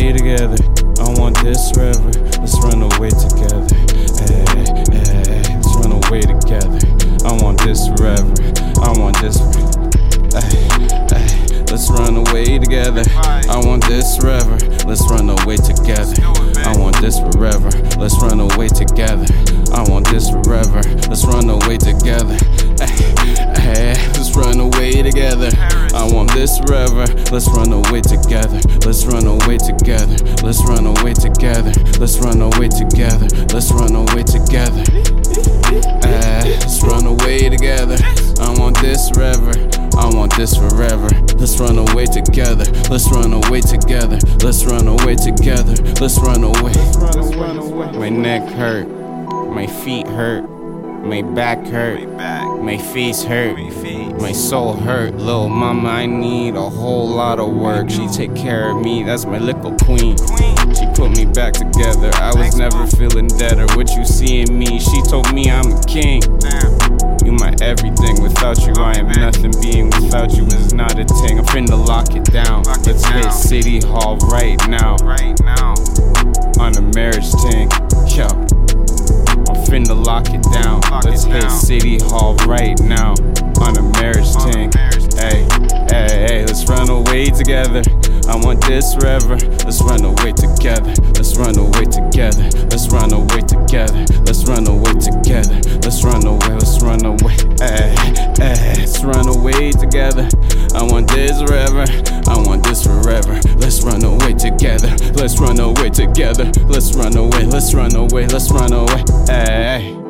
stay together. I want this forever. Let's run away together. Let's run away together. I want this forever. I want this. Let's run away together. I want this forever. Let's run away together. I want this forever. Let's run away together. I want this forever. Let's run away together. Let's run away together. I want this forever. Let's run away together. Let's run away together. Let's run away together. Let's run away together. Let's run away together. Let's run away together. I want this forever. I want this forever. Let's run away together. Let's run away together. Let's run away together. Let's run away. My neck hurt. My feet hurt. My back hurt. My face hurt. My soul hurt. Lil' mama, I need a whole lot of work. She take care of me, that's my little queen. She put me back together. I was never feeling better. What you see in me, she told me I'm a king. You my everything. Without you, I am nothing. Being without you is not a thing. I'm finna lock it down. Let's hit City Hall right now. On a marriage thing. Yo. Finna lock it down. Let's hit City Hall right now. On a marriage thing. Hey, hey, hey, let's run away together. I want this forever. Let's run away together. Let's run away together. Let's run away together. Let's run away together. Let's run away. Let's run away. Hey, hey, let's run away together. I want this forever. I want this forever. Let's run away together. Let's run away together. Let's run away. Let's run away. Let's run away. Hey.